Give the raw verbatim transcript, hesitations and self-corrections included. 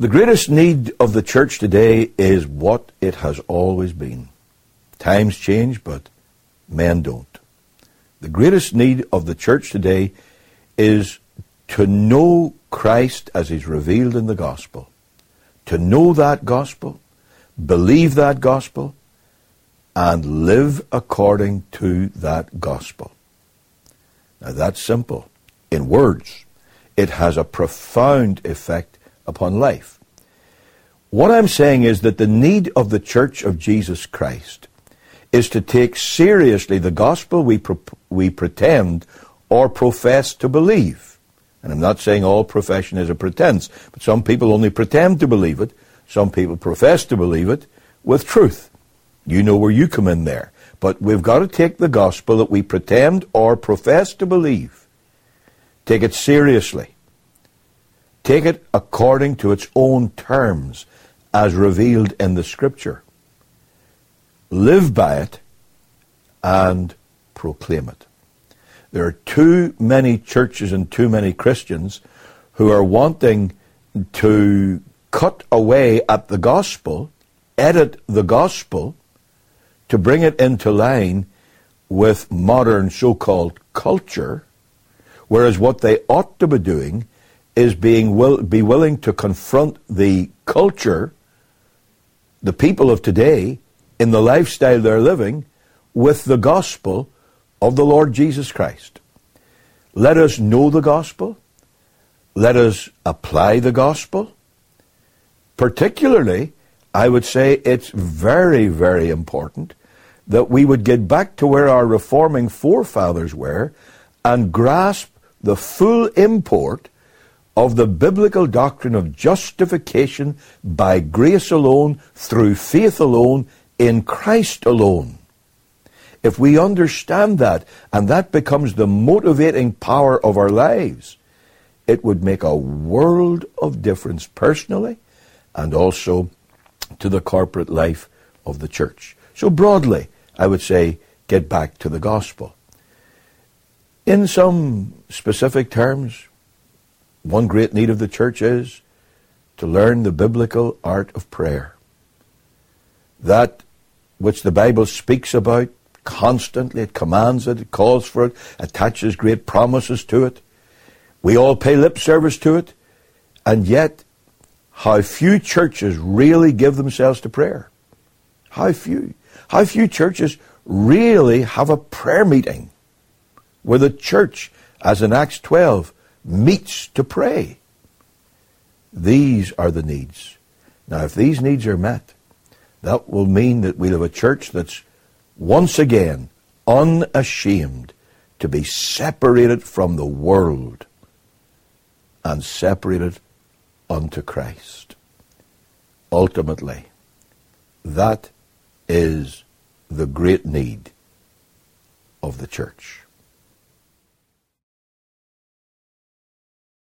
The greatest need of the church today is what it has always been. Times change, but men don't. The greatest need of the church today is to know Christ as he's revealed in the gospel. To know that gospel, believe that gospel, and live according to that gospel. Now that's simple. In words, it has a profound effect upon life. What I'm saying is that the need of the Church of Jesus Christ is to take seriously the gospel we pro- we pretend or profess to believe. And I'm not saying all profession is a pretense, but some people only pretend to believe it, some people profess to believe it with truth. You know where you come in there. But we've got to take the gospel that we pretend or profess to believe, take it seriously, take it according to its own terms as revealed in the Scripture, live by it, and proclaim it. There are too many churches and too many Christians who are wanting to cut away at the gospel, edit the gospel, to bring it into line with modern so-called culture, whereas what they ought to be doing is being will, be willing to confront the culture, the people of today, in the lifestyle they're living, with the gospel of the Lord Jesus Christ. Let us know the gospel. Let us apply the gospel. Particularly, I would say it's very, very important that we would get back to where our reforming forefathers were and grasp the full import of the biblical doctrine of justification by grace alone, through faith alone, in Christ alone. If we understand that, and that becomes the motivating power of our lives, it would make a world of difference personally and also to the corporate life of the church. So broadly, I would say, get back to the gospel. In some specific terms, one great need of the church is to learn the biblical art of prayer. That which the Bible speaks about constantly, it commands it, it calls for it, attaches great promises to it. We all pay lip service to it, and yet how few churches really give themselves to prayer. How few. How few churches really have a prayer meeting where the church, as in Acts twelve, meets to pray. These are the needs. Now, if these needs are met, that will mean that we'll have a church that's once again unashamed to be separated from the world and separated unto Christ. Ultimately, that is the great need of the church.